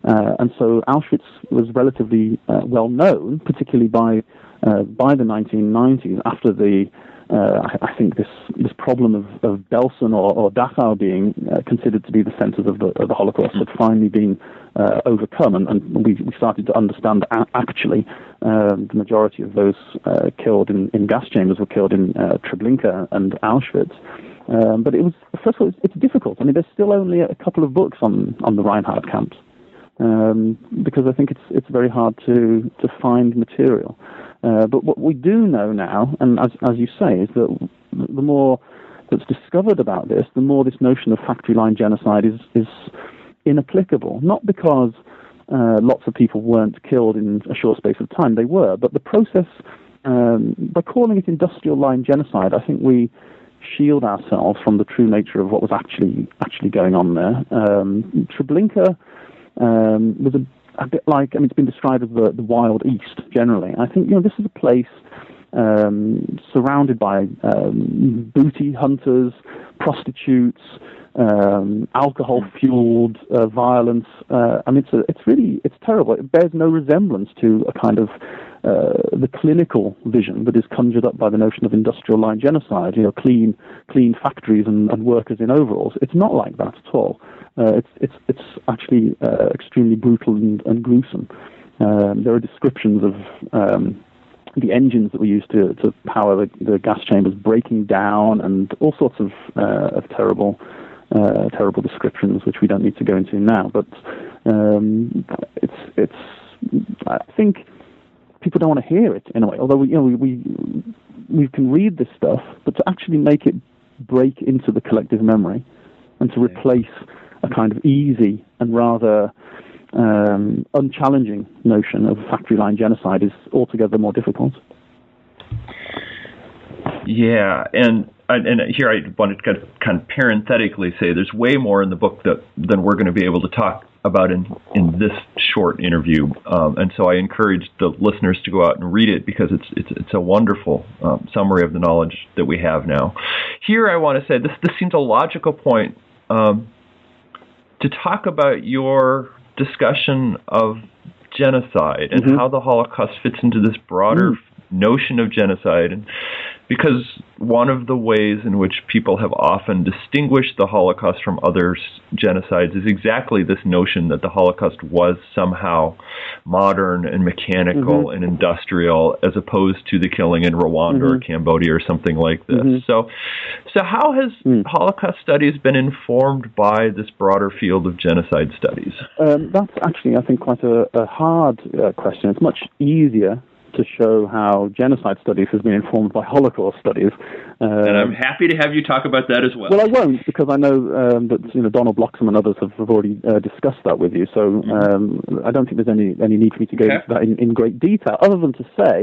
Uh, and so Auschwitz was relatively uh, well known, particularly by uh, by the nineteen nineties, after the Uh, I, I think this, this problem of, of Belsen or, or Dachau being uh, considered to be the centers of the, of the Holocaust had finally been uh, overcome, and, and we, we started to understand that actually uh, the majority of those uh, killed in, in gas chambers were killed in uh, Treblinka and Auschwitz. Um, but it was, first of all, it's, it's difficult. I mean, there's still only a couple of books on, on the Reinhard camps, um, because I think it's, it's very hard to, to find material. Uh, but what we do know now, and as, as you say, is that the more that's discovered about this, the more this notion of factory line genocide is, is inapplicable. Not because uh, lots of people weren't killed in a short space of time, they were, but the process, um, by calling it industrial line genocide, I think we shield ourselves from the true nature of what was actually actually going on there. Um, Treblinka um, was a A bit like, I mean, it's been described as the, the Wild East generally. I think, you know, this is a place um, surrounded by um, booty hunters, prostitutes, um, alcohol-fueled uh, violence. Uh, I mean, it's a, it's really, it's terrible. It bears no resemblance to a kind of uh, the clinical vision that is conjured up by the notion of industrial line genocide. You know, clean, clean factories and, and workers in overalls. It's not like that at all. Uh, it's it's it's actually uh, extremely brutal and, and gruesome. Um, there are descriptions of um, the engines that were used to, to power the, the gas chambers breaking down, and all sorts of uh, of terrible uh, terrible descriptions, which we don't need to go into now. But um, it's it's I think people don't want to hear it in a way. Although we, you know we, we we can read this stuff, but to actually make it break into the collective memory and to replace a kind of easy and rather um, unchallenging notion of factory line genocide is altogether more difficult. Yeah, and and here I wanted to kind of parenthetically say there's way more in the book that than we're going to be able to talk about in, in this short interview, um, and so I encourage the listeners to go out and read it, because it's it's, it's a wonderful um, summary of the knowledge that we have now. Here I want to say this this seems a logical point. Um, to talk about your discussion of genocide and mm-hmm. how the Holocaust fits into this broader mm-hmm. notion of genocide. And because one of the ways in which people have often distinguished the Holocaust from other genocides is exactly this notion that the Holocaust was somehow modern and mechanical mm-hmm. and industrial, as opposed to the killing in Rwanda mm-hmm. or Cambodia or something like this. Mm-hmm. So so how has mm. Holocaust studies been informed by this broader field of genocide studies? Um, that's actually, I think, quite a, a hard uh, question. It's much easier to show how genocide studies has been informed by Holocaust studies. Um, and I'm happy to have you talk about that as well. Well, I won't, because I know um, that you know Donald Bloxham and others have, have already uh, discussed that with you, so um, I don't think there's any, any need for me to go okay. into that in, in great detail, other than to say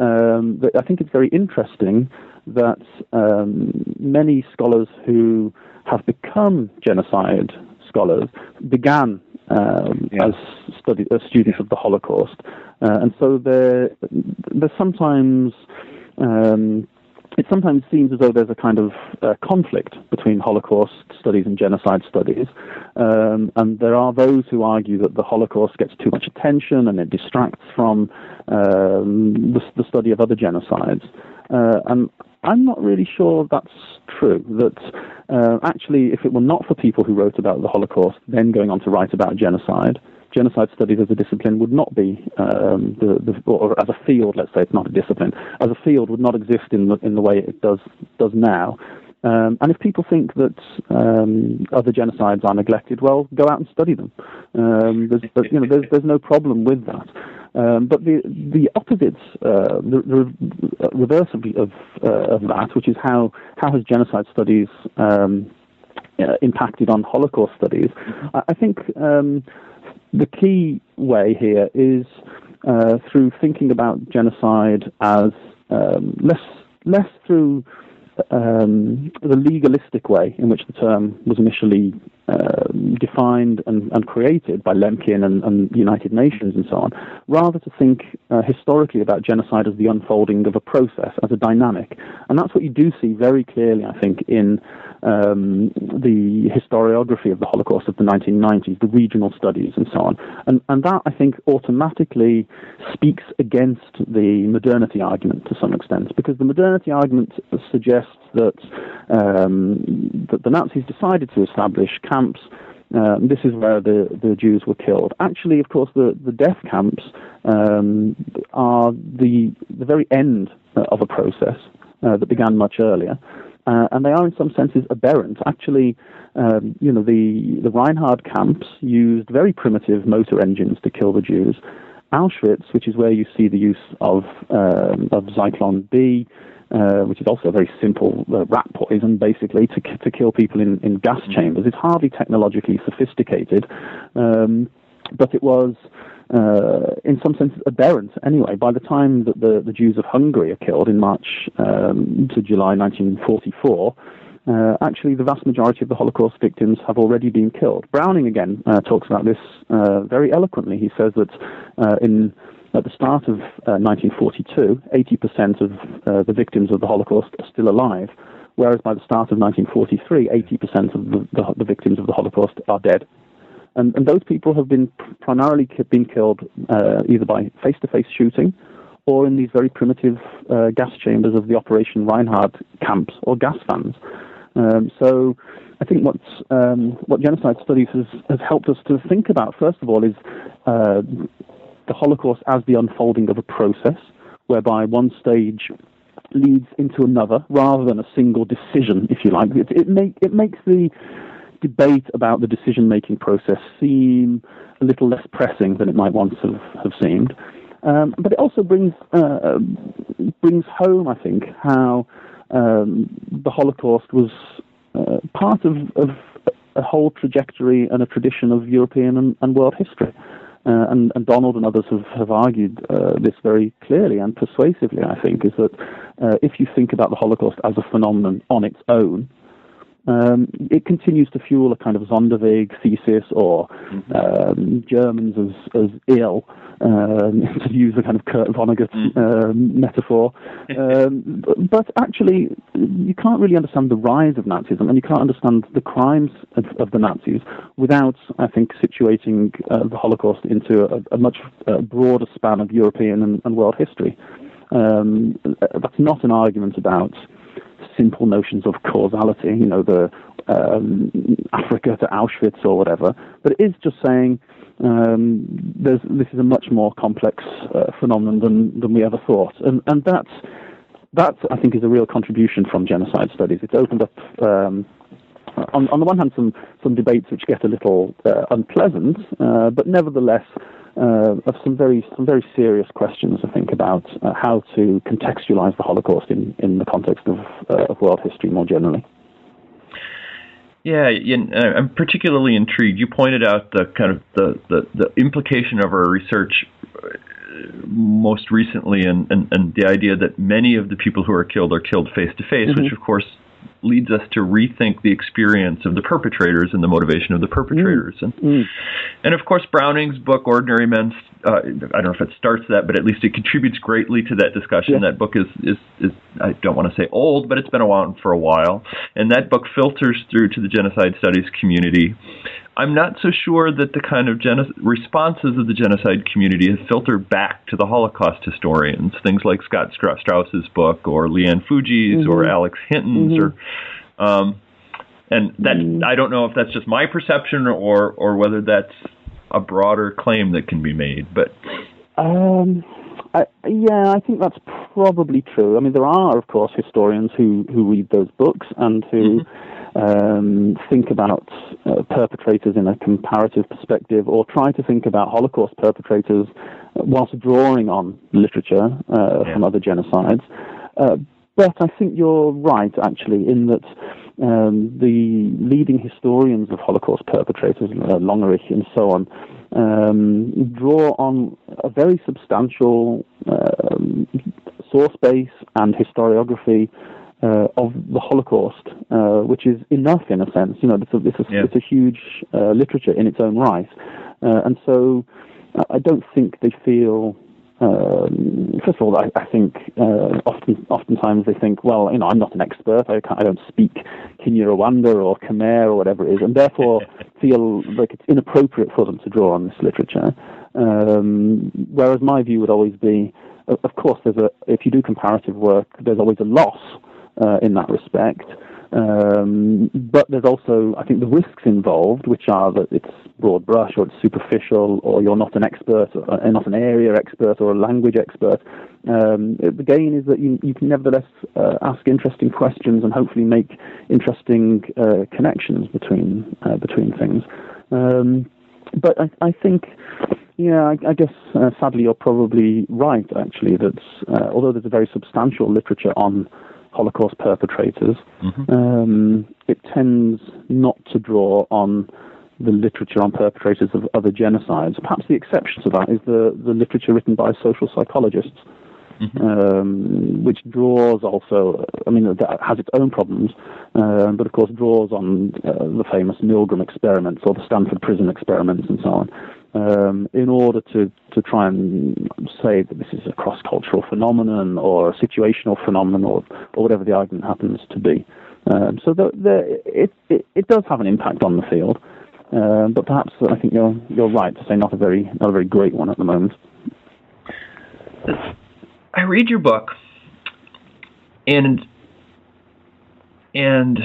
um, that I think it's very interesting that um, many scholars who have become genocide scholars began Um, yeah. as study, as students yeah. of the Holocaust, uh, and so there, there's sometimes um, it sometimes seems as though there's a kind of uh, conflict between Holocaust studies and genocide studies, um, and there are those who argue that the Holocaust gets too much attention and it distracts from um, the, the study of other genocides, uh, and I'm not really sure that's true, that uh, actually if it were not for people who wrote about the Holocaust then going on to write about genocide, genocide studies as a discipline would not be, um, the, the, or as a field, let's say, it's not a discipline, as a field would not exist in the, in the way it does, does now. Um, and if people think that um, other genocides are neglected, well, go out and study them. Um, there's, there's, you know, there's, there's no problem with that. Um, but the the opposites, uh, the, the reverse of, of, uh, of that, which is how, how has genocide studies um, uh, impacted on Holocaust studies, I, I think um, the key way here is uh, through thinking about genocide as um, less less through um, the legalistic way in which the term was initially uh, defined and, and created by Lemkin and, and the United Nations and so on, rather to think uh, historically about genocide as the unfolding of a process, as a dynamic. And that's what you do see very clearly, I think, in um, the historiography of the Holocaust of the nineteen nineties, the regional studies and so on. And, and that, I think, automatically speaks against the modernity argument to some extent, because the modernity argument suggests that, um, that the Nazis decided to establish camps. Uh, this is where the, the Jews were killed. Actually, of course, the, the death camps um, are the, the very end of a process uh, that began much earlier. Uh, and they are, in some senses, aberrant. Actually, um, you know, the, the Reinhard camps used very primitive motor engines to kill the Jews. Auschwitz, which is where you see the use of um, of Zyklon B, uh, which is also a very simple uh, rat poison, basically, to to kill people in, in gas chambers. It's hardly technologically sophisticated, um, but it was, uh, in some sense, aberrant anyway. By the time that the, the Jews of Hungary are killed in March um, to July nineteen forty-four, Uh, actually, the vast majority of the Holocaust victims have already been killed. Browning, again, uh, talks about this uh, very eloquently. He says that uh, in at the start of uh, nineteen forty-two, eighty percent of uh, the victims of the Holocaust are still alive, whereas by the start of nineteen forty-three, eighty percent of the, the, the victims of the Holocaust are dead. And, and those people have been primarily been killed uh, either by face-to-face shooting, or in these very primitive uh, gas chambers of the Operation Reinhard camps or gas vans. Um, so I think what's, um, what genocide studies has, has helped us to think about, first of all, is uh, the Holocaust as the unfolding of a process whereby one stage leads into another rather than a single decision, if you like. It, it, make, it makes the debate about the decision-making process seem a little less pressing than it might once have, have seemed. Um, but it also brings uh, brings home, I think, how um, the Holocaust was uh, part of, of a whole trajectory and a tradition of European and, and world history. Uh, and, and Donald and others have, have argued uh, this very clearly and persuasively, I think, is that uh, if you think about the Holocaust as a phenomenon on its own, Um, it continues to fuel a kind of Sonderweg thesis, or um, Germans as, as ill, um, to use a kind of Kurt Vonnegut um, metaphor. Um, but actually, you can't really understand the rise of Nazism, and you can't understand the crimes of, of the Nazis without, I think, situating uh, the Holocaust into a, a much uh, broader span of European and, and world history. Um, that's not an argument about simple notions of causality, you know, the um, Africa to Auschwitz or whatever, but it is just saying um, there's, this is a much more complex uh, phenomenon than, than we ever thought, and and that's that I think is a real contribution from genocide studies. It's opened up um, on on the one hand some some debates which get a little uh, unpleasant, uh, but nevertheless. Uh, of some very some very serious questions, I think, about uh, how to contextualize the Holocaust in, in the context of, uh, of world history more generally. Yeah, and I'm particularly intrigued. You pointed out the kind of the, the, the implication of our research most recently, and, and, and the idea that many of the people who are killed are killed face-to-face, mm-hmm. which, of course, leads us to rethink the experience of the perpetrators and the motivation of the perpetrators. Mm. And, mm. and of course, Browning's book, Ordinary Men, uh, I don't know if it starts that, but at least it contributes greatly to that discussion. Yeah. That book is, is, is, I don't want to say old, but it's been around for a while. And that book filters through to the genocide studies community. I'm not so sure that the kind of geno- responses of the genocide community have filtered back to the Holocaust historians, things like Scott Strauss's book or Leanne Fuji's mm-hmm. or Alex Hinton's mm-hmm. or Um, and that mm. I don't know if that's just my perception or, or whether that's a broader claim that can be made. But um, I, yeah, I think that's probably true. I mean, there are, of course, historians who, who read those books and who mm-hmm. um, think about uh, perpetrators in a comparative perspective, or try to think about Holocaust perpetrators whilst drawing on literature uh, yeah. from other genocides. Uh, But I think you're right, actually, in that um, the leading historians of Holocaust perpetrators, uh, Longerich and so on, um, draw on a very substantial um, source base and historiography uh, of the Holocaust, uh, which is enough in a sense. You know, it's a, it's a, yeah. it's a huge uh, literature in its own right, uh, and so I don't think they feel. Um, first of all, I, I think uh, often, oftentimes they think, well, you know, I'm not an expert. I can't, I don't speak Kinyarwanda or Khmer or whatever it is, and therefore feel like it's inappropriate for them to draw on this literature. Um, whereas my view would always be, of course, there's a if you do comparative work, there's always a loss uh, in that respect. Um, but there's also, I think, the risks involved, which are that it's broad brush or it's superficial or you're not an expert or not an area expert or a language expert. Um, the gain is that you, you can nevertheless uh, ask interesting questions and hopefully make interesting uh, connections between uh, between things. Um, but I, I think, yeah, I, I guess uh, sadly you're probably right, actually, that uh, although there's a very substantial literature on Holocaust perpetrators, mm-hmm. um, it tends not to draw on the literature on perpetrators of other genocides. Perhaps the exception to that is the, the literature written by social psychologists, mm-hmm. um, which draws also, I mean, that has its own problems, uh, but of course draws on uh, the famous Milgram experiments or the Stanford prison experiments and so on, um, in order to, to try and say that this is a cross-cultural phenomenon or a situational phenomenon or, or whatever the argument happens to be. Um, so the, the, it, it it does have an impact on the field, um, but perhaps I think you're you're right to say not a very not a very great one at the moment. I read your book, and and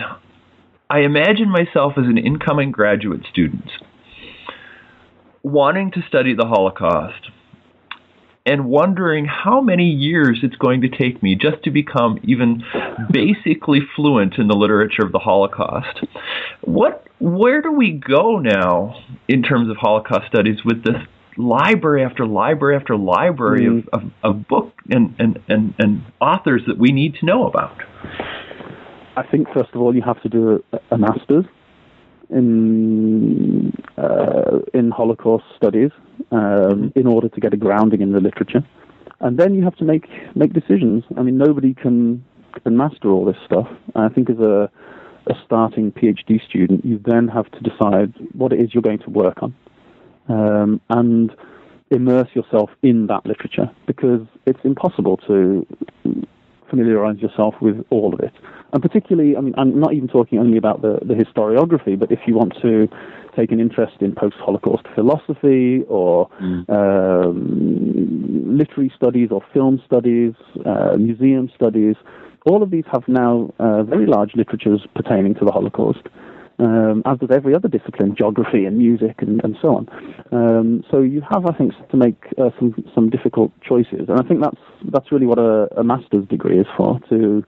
I imagine myself as an incoming graduate student, wanting to study the Holocaust and wondering how many years it's going to take me just to become even basically fluent in the literature of the Holocaust. What, where do we go now in terms of Holocaust studies with this library after library after library mm. of, of, of book and, and, and, and authors that we need to know about? I think, first of all, you have to do a, a master's in uh, in Holocaust studies um, in order to get a grounding in the literature, and then you have to make make decisions. I mean, nobody can can master all this stuff. I think as a a starting PhD student, you then have to decide what it is you're going to work on, um, and immerse yourself in that literature, because it's impossible to familiarize yourself with all of it. And particularly, I mean, I'm not even talking only about the, the historiography, but if you want to take an interest in post-Holocaust philosophy or mm. um, literary studies or film studies, uh, museum studies, all of these have now uh, very large literatures pertaining to the Holocaust, um, as does every other discipline, geography and music and, and so on. Um, so you have, I think, to make uh, some, some difficult choices. And I think that's, that's really what a, a master's degree is for, to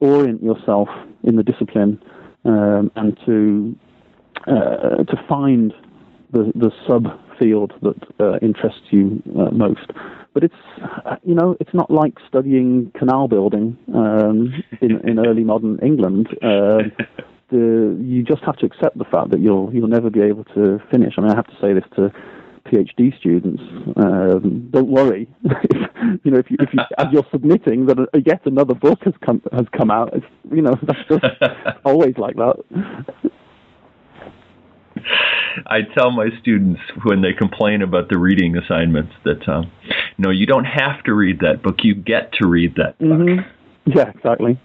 orient yourself in the discipline um, and to uh, to find the the subfield that uh, interests you uh, most. But it's uh, you know it's not like studying canal building um, in, in early modern England. Uh, the, you just have to accept the fact that you'll you'll never be able to finish. I mean, I have to say this to PhD students, um, don't worry. you know, if you, if you, as you're submitting that yet another book has come has come out, it's, you know, that's just always like that. I tell my students when they complain about the reading assignments that um, no, you don't have to read that book. You get to read that book. Mm-hmm. Yeah, exactly.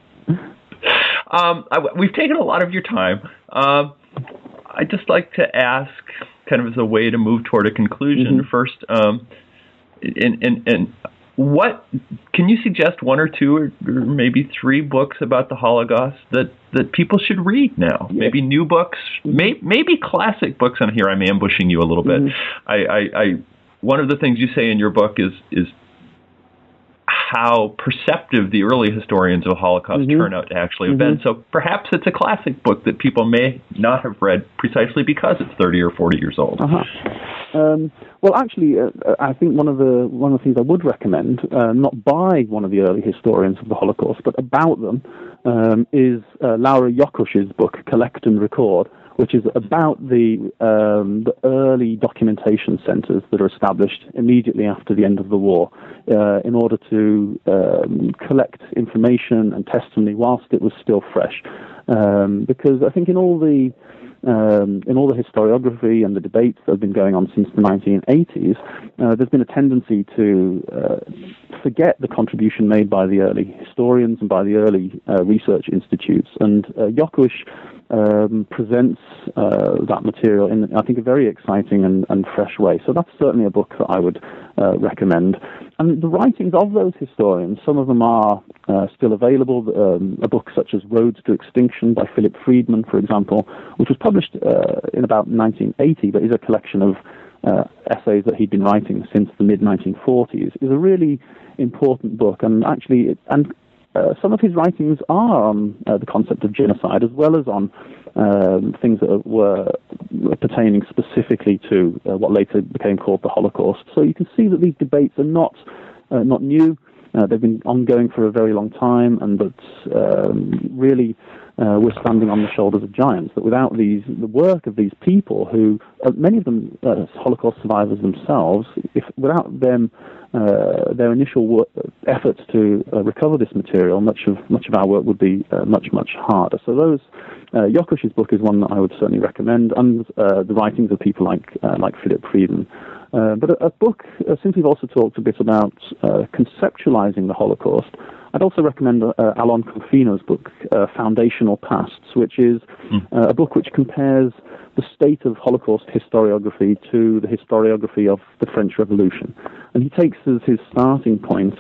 Um, I, we've taken a lot of your time. Uh, I'd just like to ask, kind of as a way to move toward a conclusion, mm-hmm. first, um, and, and, and what can you suggest one or two or, or maybe three books about the Holocaust that, that people should read now? Yes. Maybe new books, may, maybe classic books. And here I'm ambushing you a little bit. Mm-hmm. I, I, I one of the things you say in your book is is how perceptive the early historians of the Holocaust mm-hmm. turn out to actually have mm-hmm. been. So perhaps it's a classic book that people may not have read precisely because it's thirty or forty years old. Uh-huh. Um, well, actually, uh, I think one of the one of the things I would recommend, uh, not by one of the early historians of the Holocaust, but about them, um, is uh, Laura Yokosh's book, Collect and Record, which is about the, um, the early documentation centers that are established immediately after the end of the war uh, in order to um, collect information and testimony whilst it was still fresh. Um, because I think in all the Um, in all the historiography and the debates that have been going on since the nineteen eighties, uh, there's been a tendency to uh, forget the contribution made by the early historians and by the early uh, research institutes. And uh, Yocush um, presents uh, that material in, I think, a very exciting and, and fresh way. So that's certainly a book that I would uh, recommend. And the writings of those historians, some of them are uh, still available. Um, a book such as Roads to Extinction by Philip Friedman, for example, which was published uh, in about nineteen eighty, but is a collection of uh, essays that he'd been writing since the mid nineteen forties, is a really important book. And actually, it, and uh, some of his writings are on uh, the concept of genocide, as well as on um, things that were pertaining specifically to uh, what later became called the Holocaust. So you can see that these debates are not uh, not new. Uh, they've been ongoing for a very long time, and that um, really uh, we're standing on the shoulders of giants, that without these, the work of these people who, uh, many of them uh, Holocaust survivors themselves, if without them, uh, their initial work, efforts to uh, recover this material, much of much of our work would be uh, much, much harder. So those, uh, Yocush's book is one that I would certainly recommend, and uh, the writings of people like, uh, like Philip Friedman. Uh, but a, a book, uh, since we've also talked a bit about uh, conceptualizing the Holocaust, I'd also recommend uh, Alon Confino's book, uh, Foundational Pasts, which is mm. uh, a book which compares the state of Holocaust historiography to the historiography of the French Revolution. And he takes as his starting point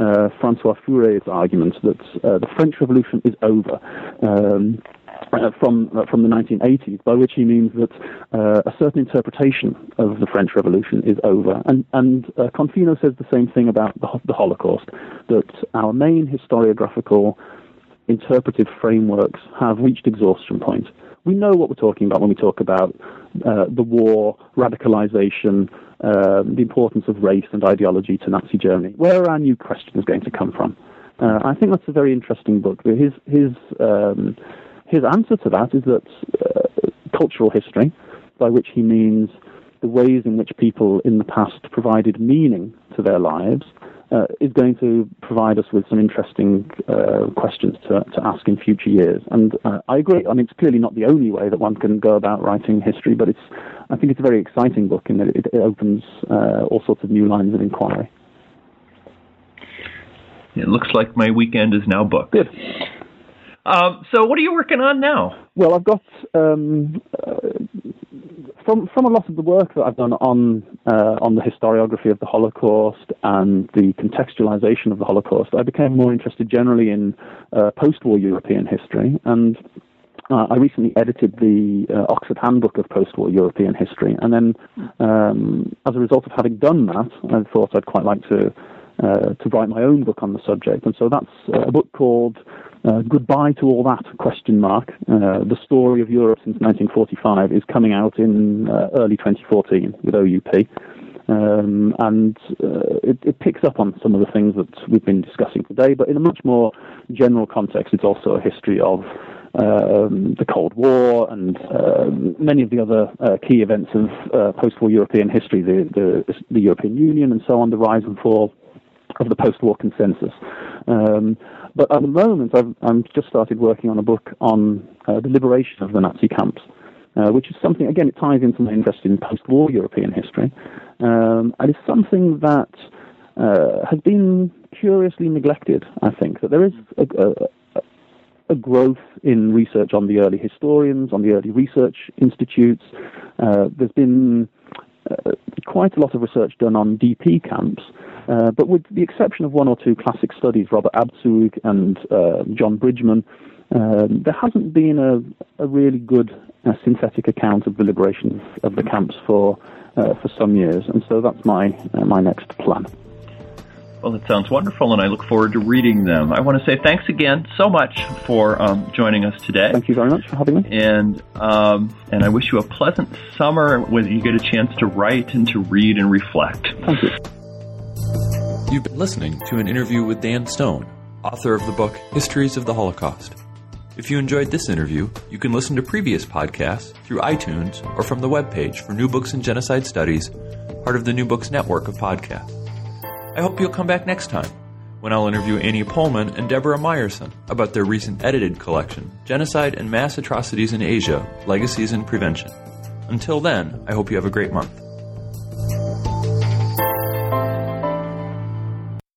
uh, Francois Furet's argument that uh, the French Revolution is over. Um, Uh, from uh, from the nineteen eighties, by which he means that uh, a certain interpretation of the French Revolution is over. And, and uh, Confino says the same thing about the, the Holocaust, that our main historiographical interpretive frameworks have reached exhaustion point. We know what we're talking about when we talk about uh, the war, radicalization, uh, the importance of race and ideology to Nazi Germany. Where are our new questions going to come from? Uh, I think that's a very interesting book. His... his um, His answer to that is that uh, cultural history, by which he means the ways in which people in the past provided meaning to their lives, uh, is going to provide us with some interesting uh, questions to, to ask in future years. And uh, I agree, I mean, it's clearly not the only way that one can go about writing history, but it's, I think it's a very exciting book in that it, it opens uh, all sorts of new lines of inquiry. It looks like my weekend is now booked. Good. Um, so what are you working on now? Well, I've got, um, uh, from from a lot of the work that I've done on uh, on the historiography of the Holocaust and the contextualization of the Holocaust, I became more interested generally in uh, post-war European history. And uh, I recently edited the uh, Oxford Handbook of Post-War European History. And then um, as a result of having done that, I thought I'd quite like to Uh, to write my own book on the subject. And so that's uh, a book called uh, Goodbye to All That, question mark. Uh, the Story of Europe Since nineteen forty-five is coming out in uh, early twenty fourteen with O U P. Um, and uh, it, it picks up on some of the things that we've been discussing today, but in a much more general context. It's also a history of Um, the Cold War and uh, many of the other uh, key events of uh, post-war European history, the, the, the European Union and so on, the rise and fall of the post-war consensus. Um, but at the moment, I've, I've just started working on a book on uh, the liberation of the Nazi camps, uh, which is something, again, it ties into my interest in post-war European history. Um, and it's something that uh, has been curiously neglected, I think, that there is a, a a growth in research on the early historians, on the early research institutes. Uh, there's been uh, quite a lot of research done on D P camps, uh, but with the exception of one or two classic studies, Robert Abzug and uh, John Bridgman, uh, there hasn't been a, a really good uh, synthetic account of the liberation of the camps for uh, for some years, and so that's my uh, my next plan. Well, that sounds wonderful, and I look forward to reading them. I want to say thanks again so much for um, joining us today. Thank you very much for having me. And um, and I wish you a pleasant summer when you get a chance to write and to read and reflect. Thank you. You've been listening to an interview with Dan Stone, author of the book Histories of the Holocaust. If you enjoyed this interview, you can listen to previous podcasts through iTunes or from the webpage for New Books in Genocide Studies, part of the New Books Network of podcasts. I hope you'll come back next time, when I'll interview Annie Pullman and Deborah Meyerson about their recent edited collection, Genocide and Mass Atrocities in Asia, Legacies and Prevention. Until then, I hope you have a great month.